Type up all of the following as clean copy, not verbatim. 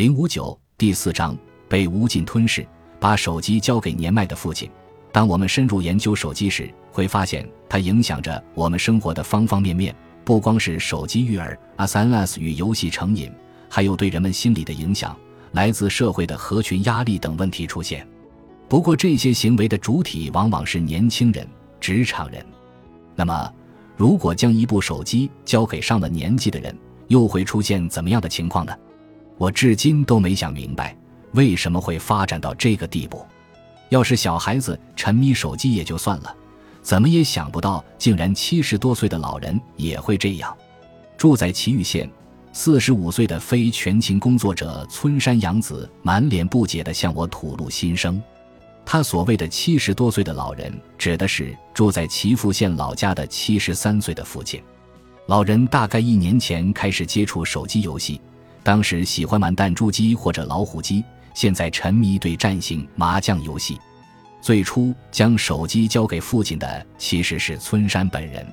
059第4章被无尽吞噬，把手机交给年迈的父亲。当我们深入研究手机时，会发现它影响着我们生活的方方面面，不光是手机育儿、SNS 与游戏成瘾，还有对人们心理的影响，来自社会的合群压力等问题出现。不过这些行为的主体往往是年轻人、职场人。那么如果将一部手机交给上了年纪的人，又会出现怎么样的情况呢？我至今都没想明白为什么会发展到这个地步。要是小孩子沉迷手机也就算了，怎么也想不到竟然70多岁的老人也会这样。住在崎玉县，45岁的非全勤工作者村山洋子满脸不解地向我吐露心声。他所谓的70多岁的老人，指的是住在岐阜县老家的73岁的父亲。老人大概1年前开始接触手机游戏，当时喜欢玩弹珠机或者老虎机，现在沉迷对战型麻将游戏。最初将手机交给父亲的其实是村山本人。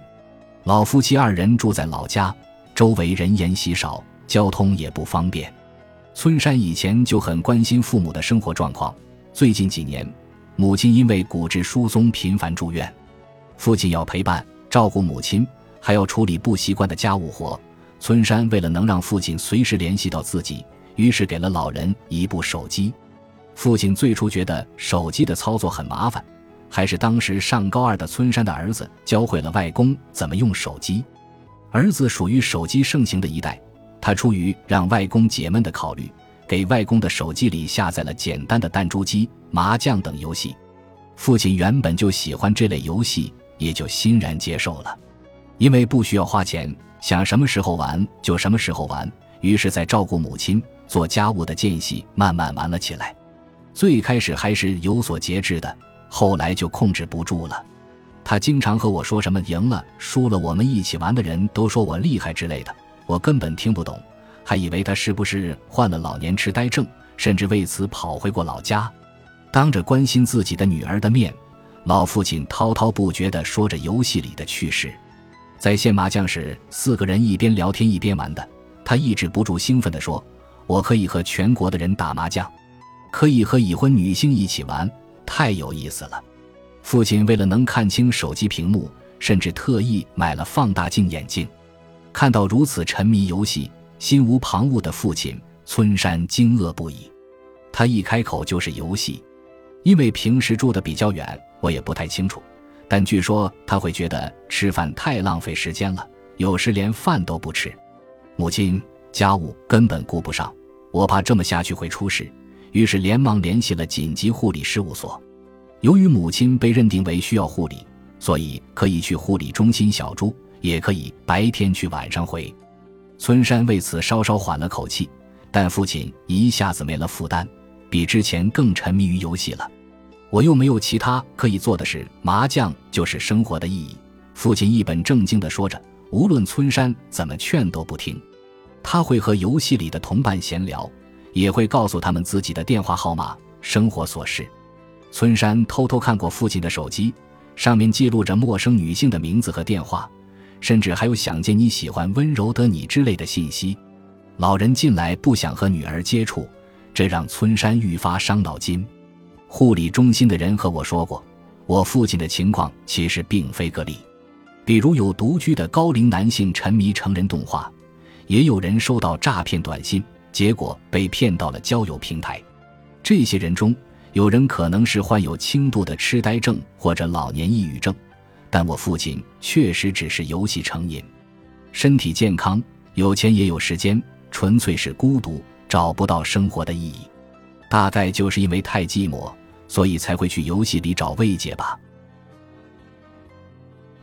老夫妻2人住在老家，周围人烟稀少，交通也不方便。村山以前就很关心父母的生活状况，最近几年母亲因为骨质疏松频繁住院，父亲要陪伴照顾母亲，还要处理不习惯的家务活。村山为了能让父亲随时联系到自己，于是给了老人一部手机。父亲最初觉得手机的操作很麻烦，还是当时上高2的村山的儿子教会了外公怎么用手机。儿子属于手机盛行的一代，他出于让外公解闷的考虑，给外公的手机里下载了简单的弹珠机、麻将等游戏。父亲原本就喜欢这类游戏，也就欣然接受了。因为不需要花钱，想什么时候玩就什么时候玩，于是在照顾母亲、做家务的间隙慢慢玩了起来。最开始还是有所节制的，后来就控制不住了。他经常和我说什么赢了、输了，我们一起玩的人都说我厉害之类的，我根本听不懂，还以为他是不是患了老年痴呆症，甚至为此跑回过老家。当着关心自己的女儿的面，老父亲滔滔不绝地说着游戏里的趣事。在县麻将时，4个人一边聊天一边玩的，他抑制不住兴奋地说，我可以和全国的人打麻将，可以和已婚女性一起玩，太有意思了。父亲为了能看清手机屏幕，甚至特意买了放大镜眼镜。看到如此沉迷游戏、心无旁骛的父亲，村山惊愕不已。他一开口就是游戏。因为平时住得比较远，我也不太清楚，但据说他会觉得吃饭太浪费时间了，有时连饭都不吃。母亲家务根本顾不上，我怕这么下去会出事，于是连忙联系了紧急护理事务所。由于母亲被认定为需要护理，所以可以去护理中心小住，也可以白天去晚上回。村山为此稍稍缓了口气，但父亲一下子没了负担，比之前更沉迷于游戏了。我又没有其他可以做的事，麻将就是生活的意义。父亲一本正经地说着，无论村山怎么劝都不听。他会和游戏里的同伴闲聊，也会告诉他们自己的电话号码、生活琐事。村山偷偷看过父亲的手机，上面记录着陌生女性的名字和电话，甚至还有想见你、喜欢温柔的你之类的信息。老人近来不想和女儿接触，这让村山愈发伤脑筋。护理中心的人和我说过，我父亲的情况其实并非个例。比如有独居的高龄男性沉迷成人动画，也有人收到诈骗短信，结果被骗到了交友平台。这些人中，有人可能是患有轻度的痴呆症或者老年抑郁症，但我父亲确实只是游戏成瘾。身体健康，有钱也有时间，纯粹是孤独，找不到生活的意义。大概就是因为太寂寞，所以才会去游戏里找慰藉吧。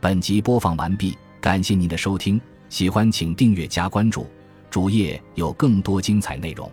本集播放完毕，感谢您的收听，喜欢请订阅加关注。主页有更多精彩内容。